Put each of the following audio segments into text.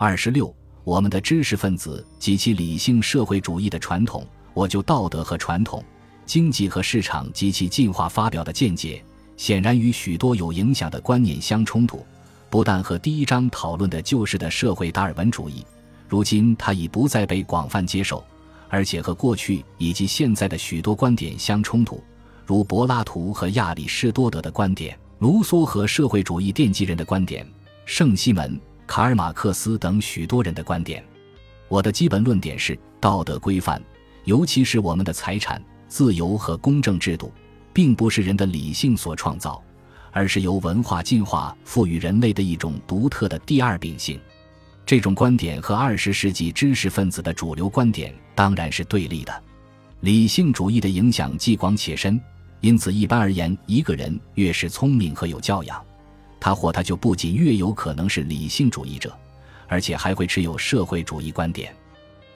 26. 我们的知识分子及其理性社会主义的传统，我就道德和传统、经济和市场及其进化发表的见解，显然与许多有影响的观念相冲突，不但和第一章讨论的旧式的社会达尔文主义，如今它已不再被广泛接受，而且和过去以及现在的许多观点相冲突，如柏拉图和亚里士多德的观点，卢梭和社会主义奠基人的观点，圣西门、卡尔马克思等许多人的观点。我的基本论点是，道德规范，尤其是我们的财产、自由和公正制度，并不是人的理性所创造，而是由文化进化赋予人类的一种独特的第二秉性。这种观点和20世纪知识分子的主流观点当然是对立的。理性主义的影响既广且深，因此一般而言，一个人越是聪明和有教养，他就不仅越有可能是理性主义者，而且还会持有社会主义观点。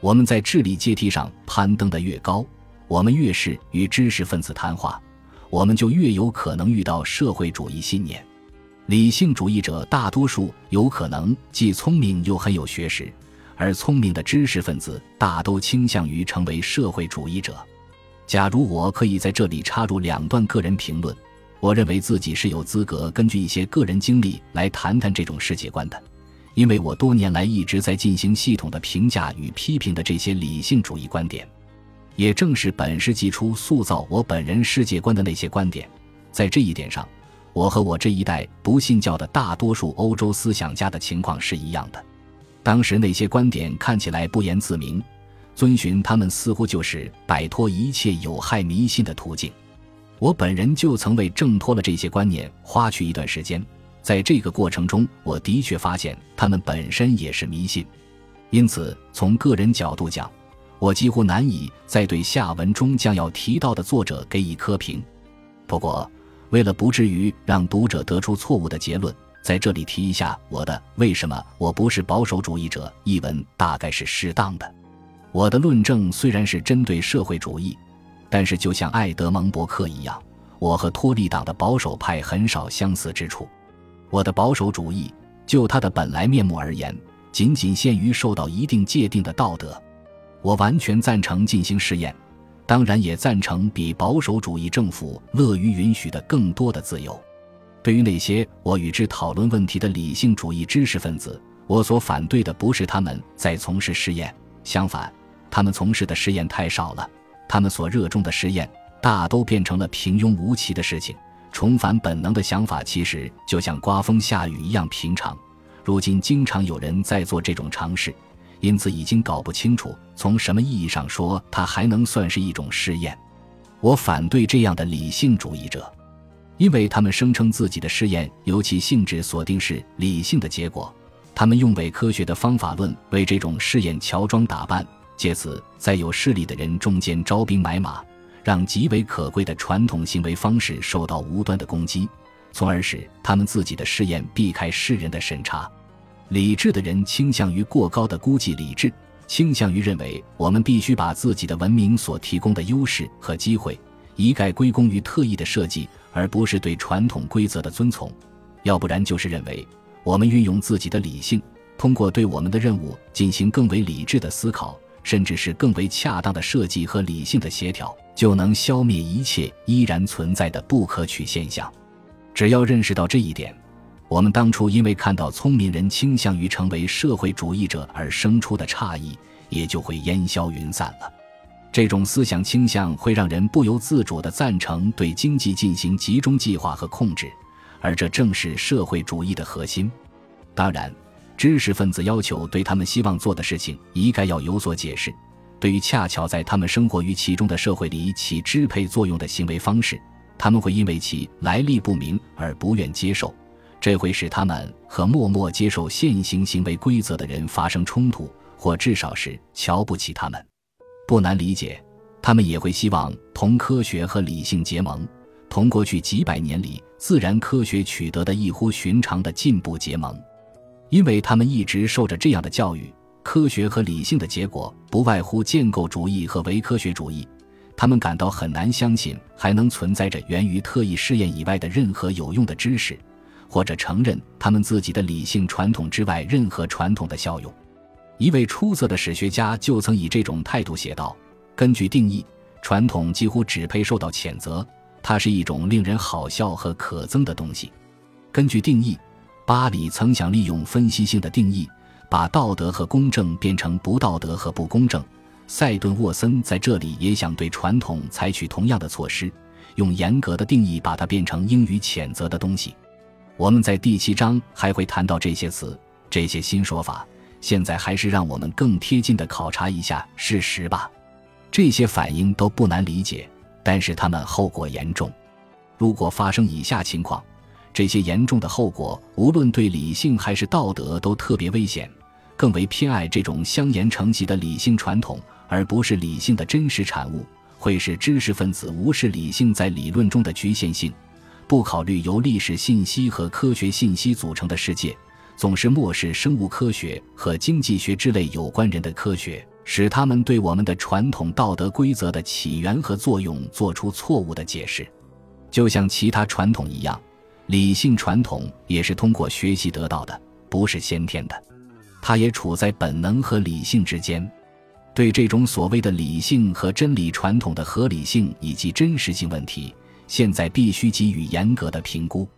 我们在智力阶梯上攀登得越高，我们越是与知识分子谈话，我们就越有可能遇到社会主义信念。理性主义者大多数有可能既聪明又很有学识，而聪明的知识分子大都倾向于成为社会主义者。假如我可以在这里插入两段个人评论，我认为自己是有资格根据一些个人经历来谈谈这种世界观的，因为我多年来一直在进行系统的评价与批评的这些理性主义观点。也正是本世纪初塑造我本人世界观的那些观点，在这一点上，我和我这一代不信教的大多数欧洲思想家的情况是一样的。当时那些观点看起来不言自明，遵循他们似乎就是摆脱一切有害迷信的途径。我本人就曾为挣脱了这些观念花去一段时间，在这个过程中，我的确发现他们本身也是迷信。因此，从个人角度讲，我几乎难以再对下文中将要提到的作者给予科评。不过，为了不至于让读者得出错误的结论，在这里提一下我的《为什么我不是保守主义者》一文大概是适当的。我的论证虽然是针对社会主义，但是就像爱德蒙·伯克一样，我和托利党的保守派很少相似之处。我的保守主义，就它的本来面目而言，仅仅限于受到一定界定的道德。我完全赞成进行实验，当然也赞成比保守主义政府乐于允许的更多的自由。对于那些我与之讨论问题的理性主义知识分子，我所反对的不是他们在从事实验，相反，他们从事的实验太少了。他们所热衷的实验大都变成了平庸无奇的事情，重返本能的想法其实就像刮风下雨一样平常。如今经常有人在做这种尝试，因此已经搞不清楚从什么意义上说它还能算是一种试验。我反对这样的理性主义者，因为他们声称自己的试验由其性质锁定是理性的结果，他们用伪科学的方法论为这种试验乔装打扮，借此在有势力的人中间招兵买马，让极为可贵的传统行为方式受到无端的攻击，从而使他们自己的试验避开世人的审查。理智的人倾向于过高的估计理智，倾向于认为我们必须把自己的文明所提供的优势和机会一概归功于特意的设计，而不是对传统规则的遵从。要不然就是认为我们运用自己的理性，通过对我们的任务进行更为理智的思考，甚至是更为恰当的设计和理性的协调，就能消灭一切依然存在的不可取现象。只要认识到这一点，我们当初因为看到聪明人倾向于成为社会主义者而生出的诧异，也就会烟消云散了。这种思想倾向会让人不由自主地赞成对经济进行集中计划和控制，而这正是社会主义的核心。当然，知识分子要求对他们希望做的事情一概要有所解释，对于恰巧在他们生活于其中的社会里起支配作用的行为方式，他们会因为其来历不明而不愿接受，这会使他们和默默接受现行行为规则的人发生冲突，或至少是瞧不起他们。不难理解，他们也会希望同科学和理性结盟，同过去几百年里自然科学取得的异乎寻常的进步结盟。因为他们一直受着这样的教育，科学和理性的结果不外乎建构主义和唯科学主义，他们感到很难相信还能存在着源于特意试验以外的任何有用的知识，或者承认他们自己的理性传统之外任何传统的效用。一位出色的史学家就曾以这种态度写道：根据定义，传统几乎只配受到谴责，它是一种令人好笑和可憎的东西。根据定义，巴里曾想利用分析性的定义，把道德和公正变成不道德和不公正。塞顿沃森在这里也想对传统采取同样的措施，用严格的定义把它变成英语谴责的东西。我们在第7章还会谈到这些词，这些新说法，现在还是让我们更贴近地考察一下事实吧。这些反应都不难理解，但是它们后果严重。如果发生以下情况，这些严重的后果无论对理性还是道德都特别危险，更为偏爱这种相沿成习的理性传统，而不是理性的真实产物，会使知识分子无视理性在理论中的局限性，不考虑由历史信息和科学信息组成的世界，总是漠视生物科学和经济学之类有关人的科学，使他们对我们的传统道德规则的起源和作用做出错误的解释。就像其他传统一样，理性传统也是通过学习得到的，不是先天的，它也处在本能和理性之间。对这种所谓的理性和真理传统的合理性以及真实性问题，现在必须给予严格的评估。